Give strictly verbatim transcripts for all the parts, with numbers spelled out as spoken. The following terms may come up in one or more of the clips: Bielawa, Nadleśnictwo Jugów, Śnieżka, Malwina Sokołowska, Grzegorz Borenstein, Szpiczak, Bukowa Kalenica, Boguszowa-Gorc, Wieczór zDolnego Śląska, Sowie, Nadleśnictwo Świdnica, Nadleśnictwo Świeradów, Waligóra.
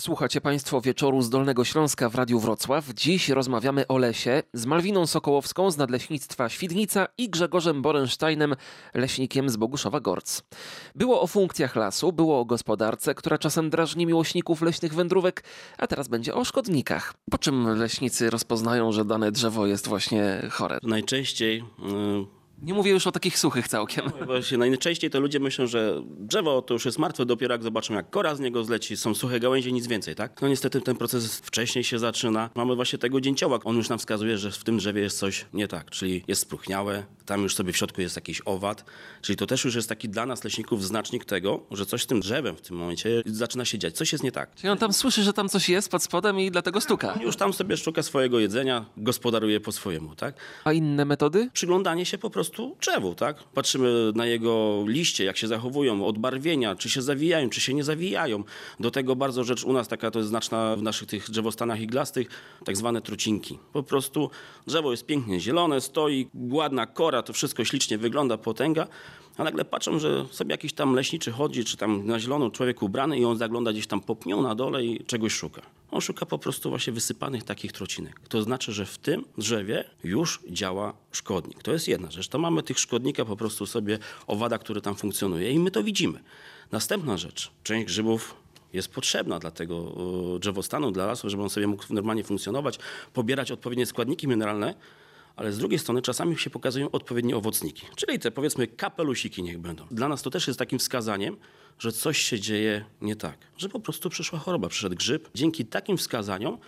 Słuchacie Państwo Wieczoru z Dolnego Śląska w Radiu Wrocław. Dziś rozmawiamy o lesie z Malwiną Sokołowską z Nadleśnictwa Świdnica i Grzegorzem Borensteinem, leśnikiem z Boguszowa-Gorc. Było o funkcjach lasu, było o gospodarce, która czasem drażni miłośników leśnych wędrówek, a teraz będzie o szkodnikach. Po czym leśnicy rozpoznają, że dane drzewo jest właśnie chore? Najczęściej... Yy... Nie mówię już o takich suchych całkiem. No, właśnie, najczęściej to ludzie myślą, że drzewo to już jest martwe, dopiero jak zobaczą, jak kora z niego zleci, są suche gałęzie, nic więcej, tak? No niestety ten proces wcześniej się zaczyna. Mamy właśnie tego dzięcioła, on już nam wskazuje, że w tym drzewie jest coś nie tak, czyli jest spróchniałe, tam już sobie w środku jest jakiś owad, czyli to też już jest taki dla nas leśników znacznik tego, że coś z tym drzewem w tym momencie zaczyna się dziać, coś jest nie tak. Czyli on tam słyszy, że tam coś jest pod spodem i dlatego stuka. On już tam sobie szuka swojego jedzenia, gospodaruje po swojemu, tak? A inne metody? Przyglądanie się po prostu drzewu, tak? Patrzymy na jego liście, jak się zachowują, odbarwienia, czy się zawijają, czy się nie zawijają. Do tego bardzo rzecz u nas taka to jest znaczna w naszych tych drzewostanach iglastych, tak zwane trucinki. Po prostu drzewo jest pięknie zielone, stoi, ładna kora, to wszystko ślicznie wygląda, potęga, a nagle patrzą, że sobie jakiś tam leśniczy chodzi, czy tam na zielono człowiek ubrany i on zagląda gdzieś tam po pniu na dole i czegoś szuka. On szuka po prostu właśnie wysypanych takich trocinek. To znaczy, że w tym drzewie już działa szkodnik. To jest jedna rzecz. To mamy tych szkodnika po prostu sobie, owada, który tam funkcjonuje i my to widzimy. Następna rzecz. Część grzybów jest potrzebna dla tego drzewostanu, dla lasu, żeby on sobie mógł normalnie funkcjonować, pobierać odpowiednie składniki mineralne, ale z drugiej strony czasami się pokazują odpowiednie owocniki. Czyli te, powiedzmy, kapelusiki niech będą. Dla nas to też jest takim wskazaniem, że coś się dzieje nie tak. Że po prostu przyszła choroba, przyszedł grzyb. Dzięki takim wskazaniom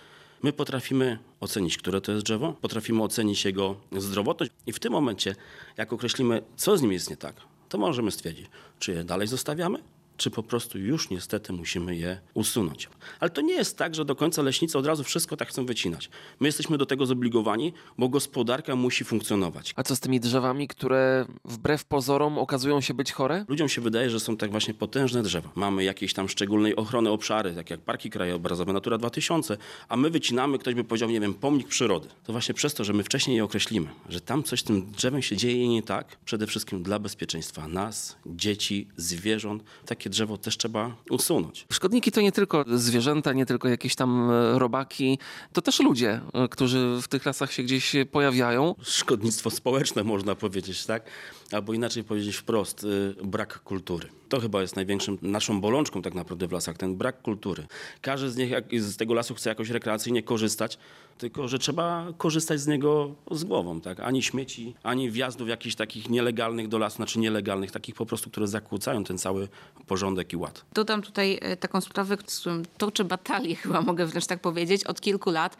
my potrafimy ocenić, które to jest drzewo, potrafimy ocenić jego zdrowotność i w tym momencie, jak określimy, co z nim jest nie tak, to możemy stwierdzić, czy je dalej zostawiamy, czy po prostu już niestety musimy je usunąć. Ale to nie jest tak, że do końca leśnicy od razu wszystko tak chcą wycinać. My jesteśmy do tego zobligowani, bo gospodarka musi funkcjonować. A co z tymi drzewami, które wbrew pozorom okazują się być chore? Ludziom się wydaje, że są tak właśnie potężne drzewa. Mamy jakieś tam szczególnej ochrony obszary, tak jak parki krajobrazowe, Natura dwa tysiące, a my wycinamy, ktoś by powiedział, nie wiem, pomnik przyrody. To właśnie przez to, że my wcześniej je określimy, że tam coś z tym drzewem się dzieje nie tak, przede wszystkim dla bezpieczeństwa nas, dzieci, zwierząt, takie drzewo też trzeba usunąć. Szkodniki to nie tylko zwierzęta, nie tylko jakieś tam robaki, to też ludzie, którzy w tych lasach się gdzieś pojawiają. Szkodnictwo społeczne można powiedzieć, tak? Albo inaczej powiedzieć wprost, brak kultury. To chyba jest największą naszą bolączką tak naprawdę w lasach, ten brak kultury. Każdy z nich z tego lasu chce jakoś rekreacyjnie korzystać, tylko że trzeba korzystać z niego z głową, tak? Ani śmieci, ani wjazdów jakichś takich nielegalnych do lasu, znaczy nielegalnych, takich po prostu, które zakłócają ten cały porządek i ład. Dodam tutaj taką sprawę, z którą toczy batalię, chyba mogę wręcz tak powiedzieć, od kilku lat,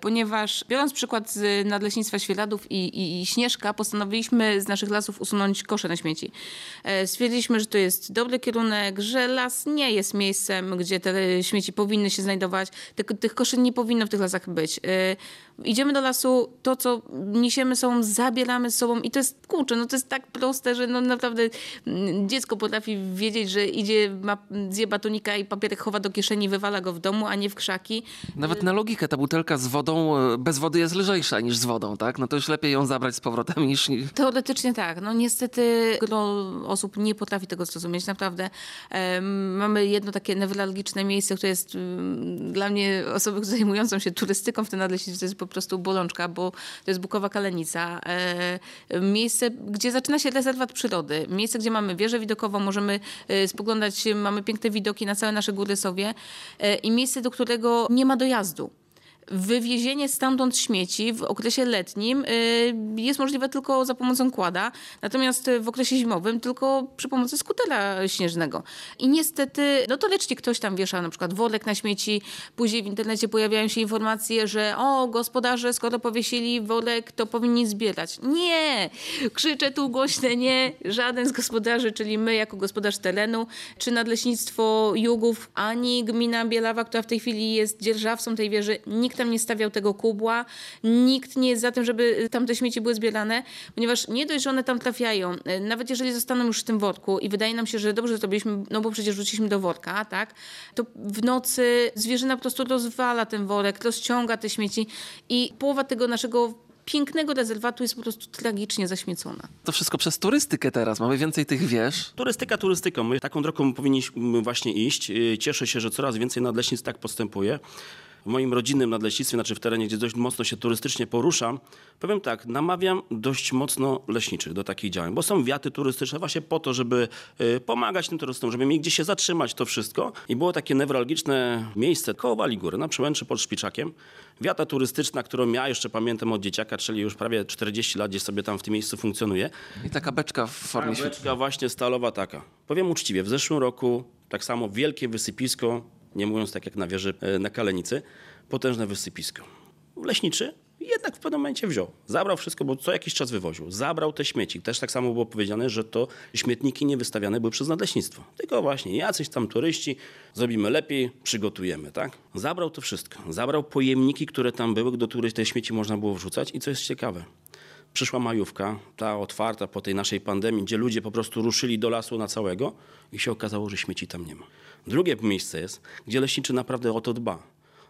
ponieważ biorąc przykład z Nadleśnictwa Świeradów i, i, i Śnieżka, postanowiliśmy z naszych lasów usunąć kosze na śmieci. Stwierdziliśmy, że to jest dobry kierunek, że las nie jest miejscem, gdzie te śmieci powinny się znajdować. Tych, tych koszy nie powinno w tych lasach być. Idziemy do lasu, to co niesiemy sobą, zabieramy z sobą i to jest, kurczę, no to jest tak proste, że no naprawdę dziecko potrafi wiedzieć, że idzie, ma, zje batonika i papierek chowa do kieszeni, wywala go w domu, a nie w krzaki. Nawet na logikę ta butelka z wodą, bez wody jest lżejsza niż z wodą, tak? No to już lepiej ją zabrać z powrotem niż... Teoretycznie tak. No niestety gro osób nie potrafi tego zrozumieć. Naprawdę e, mamy jedno takie newralgiczne miejsce, które jest m, dla mnie osoby zajmującą się turystyką w tym Nadleśnictwie, to jest po prostu bolączka, bo to jest Bukowa Kalenica. E, miejsce, gdzie zaczyna się rezerwat przyrody. Miejsce, gdzie mamy wieżę widokową, możemy spoglądać, mamy piękne widoki na całe nasze góry Sowie i miejsce, do którego nie ma dojazdu. Wywiezienie stamtąd śmieci w okresie letnim jest możliwe tylko za pomocą quada, natomiast w okresie zimowym tylko przy pomocy skutera śnieżnego. I niestety, no to lecznie ktoś tam wiesza na przykład worek na śmieci, później w internecie pojawiają się informacje, że o, gospodarze, skoro powiesili worek, to powinni zbierać. Nie! Krzyczę tu głośne nie! Żaden z gospodarzy, czyli my jako gospodarz terenu, czy Nadleśnictwo Jugów, ani gmina Bielawa, która w tej chwili jest dzierżawcą tej wieży, nikt tam nie stawiał tego kubła, nikt nie jest za tym, żeby tamte śmieci były zbierane, ponieważ nie dość, że one tam trafiają, nawet jeżeli zostaną już w tym worku i wydaje nam się, że dobrze zrobiliśmy, no bo przecież wróciliśmy do worka, tak, to w nocy zwierzyna po prostu rozwala ten worek, rozciąga te śmieci i połowa tego naszego pięknego rezerwatu jest po prostu tragicznie zaśmiecona. To wszystko przez turystykę teraz. Mamy więcej tych wież. Turystyka turystyką. My taką drogą powinniśmy właśnie iść. Cieszę się, że coraz więcej nadleśnictw tak postępuje. W moim rodzinnym nadleśnictwie, znaczy w terenie, gdzie dość mocno się turystycznie poruszam, powiem tak, namawiam dość mocno leśniczych do takich działań, bo są wiaty turystyczne właśnie po to, żeby pomagać tym turystom, żeby mieli gdzie się zatrzymać to wszystko. I było takie newralgiczne miejsce koło Waligóry, na przełęczy pod Szpiczakiem. Wiata turystyczna, którą ja jeszcze pamiętam od dzieciaka, czyli już prawie czterdzieści lat, gdzieś sobie tam w tym miejscu funkcjonuje. I taka beczka w formie świetna. Beczka właśnie stalowa taka. Powiem uczciwie, w zeszłym roku tak samo wielkie wysypisko, nie mówiąc tak jak na wieży na Kalenicy, potężne wysypisko. Leśniczy jednak w pewnym momencie wziął. Zabrał wszystko, bo co jakiś czas wywoził. Zabrał te śmieci. Też tak samo było powiedziane, że to śmietniki nie wystawiane były przez nadleśnictwo. Tylko właśnie jacyś tam turyści, zrobimy lepiej, przygotujemy, tak? Zabrał to wszystko. Zabrał pojemniki, które tam były, do których te śmieci można było wrzucać. I co jest ciekawe, przyszła majówka, ta otwarta po tej naszej pandemii, gdzie ludzie po prostu ruszyli do lasu na całego i się okazało, że śmieci tam nie ma. Drugie miejsce jest, gdzie leśniczy naprawdę o to dba,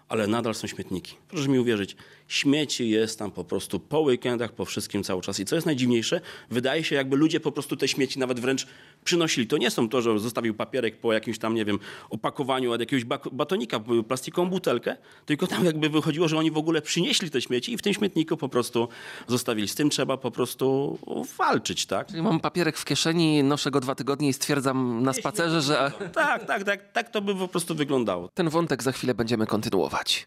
ale nadal są śmietniki. Proszę mi uwierzyć, śmieci jest tam po prostu po weekendach, po wszystkim cały czas. I co jest najdziwniejsze, wydaje się, jakby ludzie po prostu te śmieci nawet wręcz przynosili. To nie są to, że zostawił papierek po jakimś tam, nie wiem, opakowaniu od jakiegoś batonika, plastikową butelkę, tylko tam jakby wychodziło, że oni w ogóle przynieśli te śmieci i w tym śmietniku po prostu zostawili. Z tym trzeba po prostu walczyć, tak? Czyli mam papierek w kieszeni, noszę go dwa tygodnie i stwierdzam na spacerze, że... Tak, tak, tak, tak to by po prostu wyglądało. Ten wątek za chwilę będziemy kontynuować.